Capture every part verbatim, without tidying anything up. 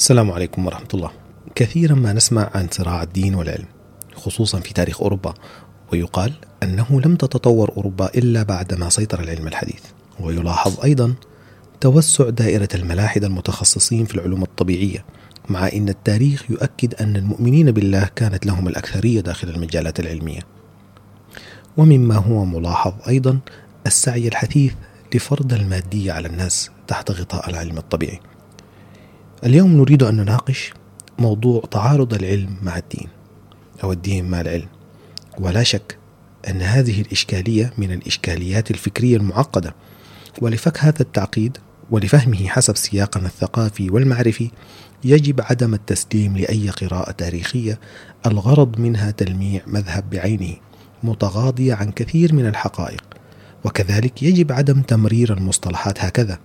السلام عليكم ورحمة الله. كثيرا ما نسمع عن صراع الدين والعلم خصوصا في تاريخ أوروبا، ويقال أنه لم تتطور أوروبا إلا بعدما سيطر العلم الحديث. ويلاحظ أيضا توسع دائرة الملاحدة المتخصصين في العلوم الطبيعية، مع أن التاريخ يؤكد أن المؤمنين بالله كانت لهم الأكثرية داخل المجالات العلمية. ومما هو ملاحظ أيضا السعي الحثيث لفرض المادية على الناس تحت غطاء العلم الطبيعي. اليوم نريد أن نناقش موضوع تعارض العلم مع الدين أو الدين مع العلم. ولا شك أن هذه الإشكالية من الإشكاليات الفكرية المعقدة، ولفك هذا التعقيد ولفهمه حسب سياقنا الثقافي والمعرفي يجب عدم التسليم لأي قراءة تاريخية الغرض منها تلميع مذهب بعينه متغاضية عن كثير من الحقائق. وكذلك يجب عدم تمرير المصطلحات هكذا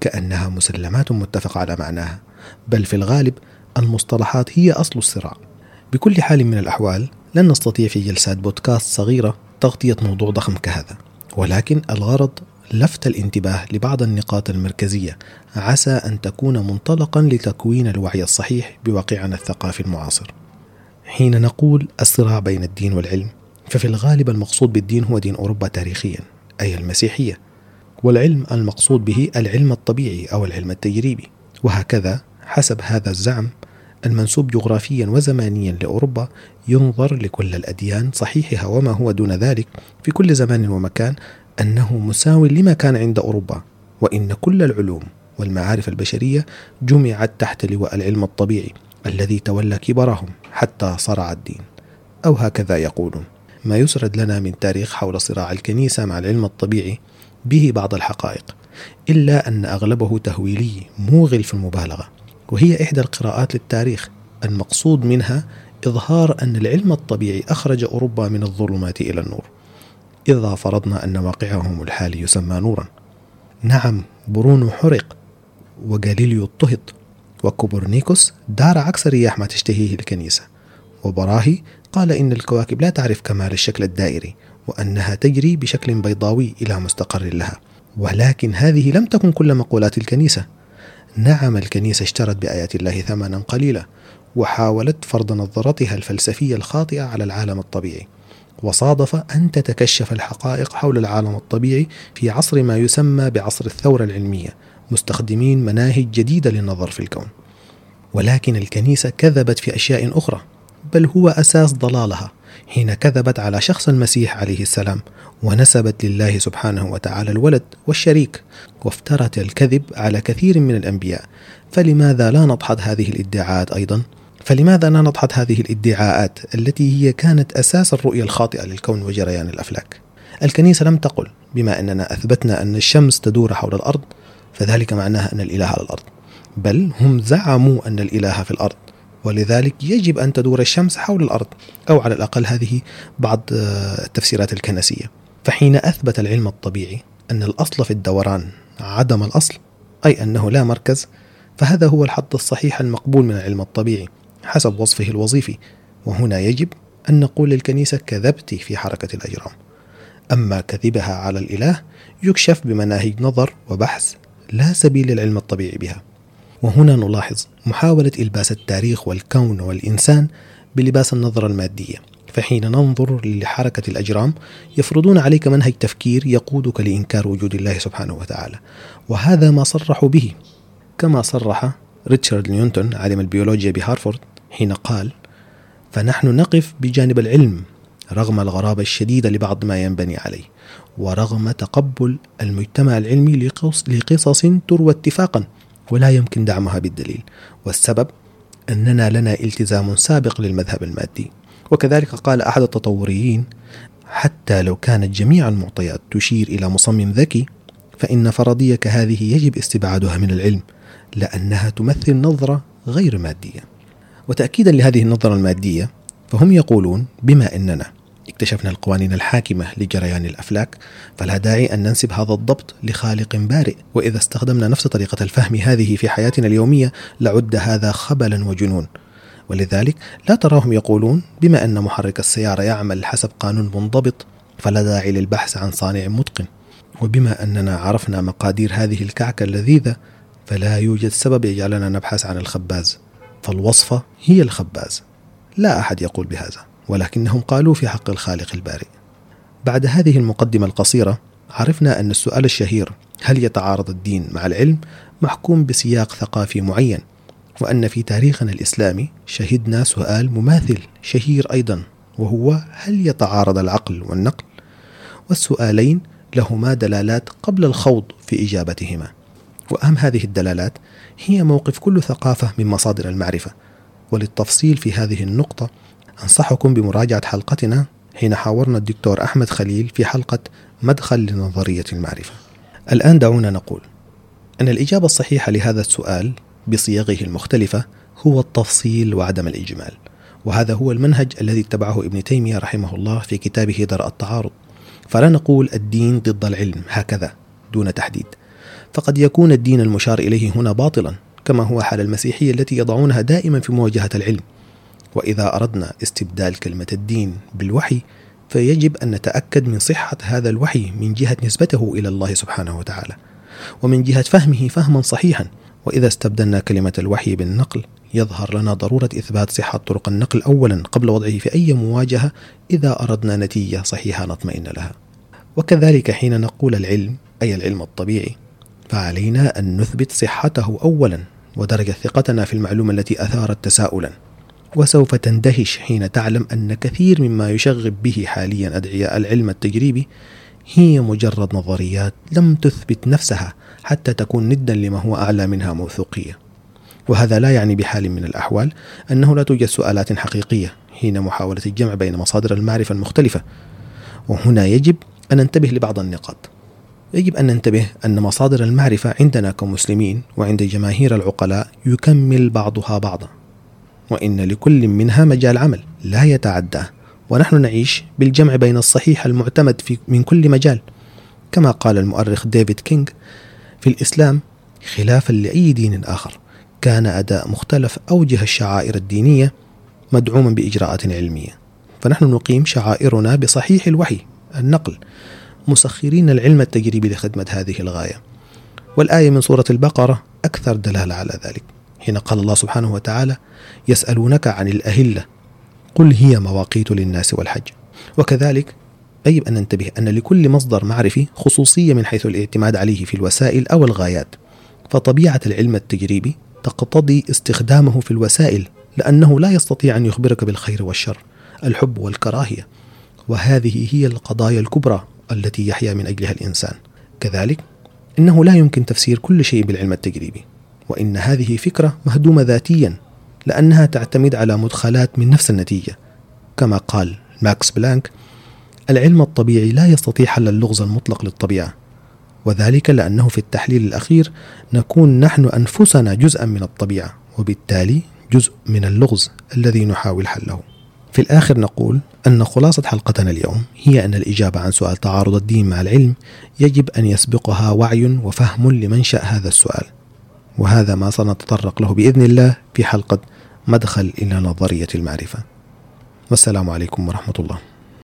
كأنها مسلمات متفق على معناها، بل في الغالب المصطلحات هي أصل الصراع. بكل حال من الأحوال لن نستطيع في جلسات بودكاست صغيرة تغطية موضوع ضخم كهذا، ولكن الغرض لفت الانتباه لبعض النقاط المركزية عسى أن تكون منطلقا لتكوين الوعي الصحيح بواقعنا الثقافي المعاصر. حين نقول الصراع بين الدين والعلم، ففي الغالب المقصود بالدين هو دين أوروبا تاريخيا، أي المسيحية، والعلم المقصود به العلم الطبيعي أو العلم التجريبي. وهكذا حسب هذا الزعم المنسوب جغرافيا وزمانيا لأوروبا ينظر لكل الأديان صحيحها وما هو دون ذلك في كل زمان ومكان أنه مساوي لما كان عند أوروبا، وإن كل العلوم والمعارف البشرية جمعت تحت لواء العلم الطبيعي الذي تولى كبرهم حتى صرع الدين، أو هكذا يقولون. ما يسرد لنا من تاريخ حول صراع الكنيسة مع العلم الطبيعي به بعض الحقائق، إلا أن أغلبه تهويلي موغل في المبالغة، وهي إحدى القراءات للتاريخ المقصود منها إظهار أن العلم الطبيعي أخرج أوروبا من الظلمات إلى النور، إذا فرضنا أن واقعهم الحالي يسمى نورا. نعم، برونو حرق، وغاليليو اضطهد، وكوبرنيكوس دار عكس الرياح ما تشتهيه الكنيسة، وبراهي قال إن الكواكب لا تعرف كمال الشكل الدائري وأنها تجري بشكل بيضاوي إلى مستقر لها. ولكن هذه لم تكن كل مقولات الكنيسة. نعم، الكنيسة اشترت بآيات الله ثمنا قليلا، وحاولت فرض نظرتها الفلسفية الخاطئة على العالم الطبيعي، وصادف أن تتكشف الحقائق حول العالم الطبيعي في عصر ما يسمى بعصر الثورة العلمية، مستخدمين مناهج جديدة للنظر في الكون. ولكن الكنيسة كذبت في أشياء أخرى، بل هو أساس ضلالها حين كذبت على شخص المسيح عليه السلام، ونسبت لله سبحانه وتعالى الولد والشريك، وافترت الكذب على كثير من الأنبياء. فلماذا لا نضحض هذه الادعاءات أيضا؟ فلماذا لا نضحض هذه الادعاءات التي هي كانت أساس الرؤية الخاطئة للكون وجريان الأفلاك؟ الكنيسة لم تقل بما أننا أثبتنا أن الشمس تدور حول الأرض فذلك معناها أن الإله على الأرض، بل هم زعموا أن الإله في الأرض، ولذلك يجب أن تدور الشمس حول الأرض، أو على الأقل هذه بعض التفسيرات الكنسية. فحين أثبت العلم الطبيعي أن الأصل في الدوران عدم الأصل، أي أنه لا مركز، فهذا هو الحد الصحيح المقبول من العلم الطبيعي حسب وصفه الوظيفي. وهنا يجب أن نقول للكنيسة كذبت في حركة الأجرام. أما كذبها على الإله يكشف بمناهج نظر وبحث لا سبيل للعلم الطبيعي بها. وهنا نلاحظ محاولة إلباس التاريخ والكون والإنسان بلباس النظرة المادية. فحين ننظر لحركة الأجرام يفرضون عليك منهج تفكير يقودك لإنكار وجود الله سبحانه وتعالى، وهذا ما صرحوا به، كما صرح ريتشارد نيونتون عالم البيولوجيا بهارفورد حين قال: فنحن نقف بجانب العلم رغم الغرابة الشديدة لبعض ما ينبني عليه، ورغم تقبل المجتمع العلمي لقصص تروى اتفاقا ولا يمكن دعمها بالدليل، والسبب أننا لنا التزام سابق للمذهب المادي. وكذلك قال أحد التطوريين: حتى لو كانت جميع المعطيات تشير إلى مصمم ذكي، فإن فرضية كهذه يجب استبعادها من العلم، لأنها تمثل نظرة غير مادية. وتأكيدا لهذه النظرة المادية، فهم يقولون بما أننا اكتشفنا القوانين الحاكمة لجريان الأفلاك، فلا داعي أن ننسب هذا الضبط لخالق بارئ، وإذا استخدمنا نفس طريقة الفهم هذه في حياتنا اليومية لعد هذا خبلا وجنون. ولذلك لا تراهم يقولون بما أن محرك السيارة يعمل حسب قانون منضبط، فلا داعي للبحث عن صانع متقن، وبما أننا عرفنا مقادير هذه الكعكة اللذيذة، فلا يوجد سبب يجعلنا نبحث عن الخباز، فالوصفة هي الخباز. لا أحد يقول بهذا، ولكنهم قالوا في حق الخالق البارئ. بعد هذه المقدمة القصيرة عرفنا أن السؤال الشهير هل يتعارض الدين مع العلم محكوم بسياق ثقافي معين، وأن في تاريخنا الإسلامي شهدنا سؤال مماثل شهير أيضا، وهو هل يتعارض العقل والنقل؟ والسؤالين لهما دلالات قبل الخوض في إجابتهما، وأهم هذه الدلالات هي موقف كل ثقافة من مصادر المعرفة. وللتفصيل في هذه النقطة أنصحكم بمراجعة حلقتنا حين حاورنا الدكتور أحمد خليل في حلقة مدخل لنظرية المعرفة. الآن دعونا نقول أن الإجابة الصحيحة لهذا السؤال بصيغه المختلفة هو التفصيل وعدم الإجمال، وهذا هو المنهج الذي اتبعه ابن تيمية رحمه الله في كتابه درء التعارض. فلا نقول الدين ضد العلم هكذا دون تحديد، فقد يكون الدين المشار إليه هنا باطلا، كما هو حال المسيحية التي يضعونها دائما في مواجهة العلم. وإذا أردنا استبدال كلمة الدين بالوحي فيجب أن نتأكد من صحة هذا الوحي من جهة نسبته إلى الله سبحانه وتعالى، ومن جهة فهمه فهما صحيحا. وإذا استبدلنا كلمة الوحي بالنقل يظهر لنا ضرورة إثبات صحة طرق النقل أولا قبل وضعه في أي مواجهة إذا أردنا نتيجة صحيحة نطمئن لها. وكذلك حين نقول العلم أي العلم الطبيعي فعلينا أن نثبت صحته أولا ودرجة ثقتنا في المعلومة التي أثارت تساؤلا. وسوف تندهش حين تعلم أن كثير مما يشغب به حاليا أدعياء العلم التجريبي هي مجرد نظريات لم تثبت نفسها حتى تكون ندا لما هو أعلى منها موثوقية. وهذا لا يعني بحال من الأحوال أنه لا توجد سؤالات حقيقية حين محاولة الجمع بين مصادر المعرفة المختلفة. وهنا يجب أن ننتبه لبعض النقاط. يجب أن ننتبه أن مصادر المعرفة عندنا كمسلمين وعند جماهير العقلاء يكمل بعضها بعضا، وإن لكل منها مجال عمل لا يتعداه، ونحن نعيش بالجمع بين الصحيح المعتمد في من كل مجال. كما قال المؤرخ ديفيد كينغ، في الإسلام خلافا لأي دين آخر كان أداء مختلف أوجه الشعائر الدينية مدعوما بإجراءات علمية. فنحن نقيم شعائرنا بصحيح الوحي النقل، مسخرين العلم التجريبي لخدمة هذه الغاية. والآية من سورة البقرة أكثر دلالة على ذلك، حين قال الله سبحانه وتعالى: يسألونك عن الأهلة قل هي مواقيت للناس والحج. وكذلك يجب أن ننتبه أن لكل مصدر معرفي خصوصية من حيث الاعتماد عليه في الوسائل أو الغايات، فطبيعة العلم التجريبي تقتضي استخدامه في الوسائل، لأنه لا يستطيع أن يخبرك بالخير والشر، الحب والكراهية، وهذه هي القضايا الكبرى التي يحيا من أجلها الإنسان. كذلك إنه لا يمكن تفسير كل شيء بالعلم التجريبي، وإن هذه فكرة مهدومة ذاتيا لأنها تعتمد على مدخلات من نفس النتيجة. كما قال ماكس بلانك: العلم الطبيعي لا يستطيع حل اللغز المطلق للطبيعة، وذلك لأنه في التحليل الأخير نكون نحن أنفسنا جزءا من الطبيعة، وبالتالي جزء من اللغز الذي نحاول حله. في الآخر نقول أن خلاصة حلقتنا اليوم هي أن الإجابة عن سؤال تعارض الدين مع العلم يجب أن يسبقها وعي وفهم لمنشأ هذا السؤال، وهذا ما سنتطرق له بإذن الله في حلقة مدخل إلى نظرية المعرفة. والسلام عليكم ورحمة الله.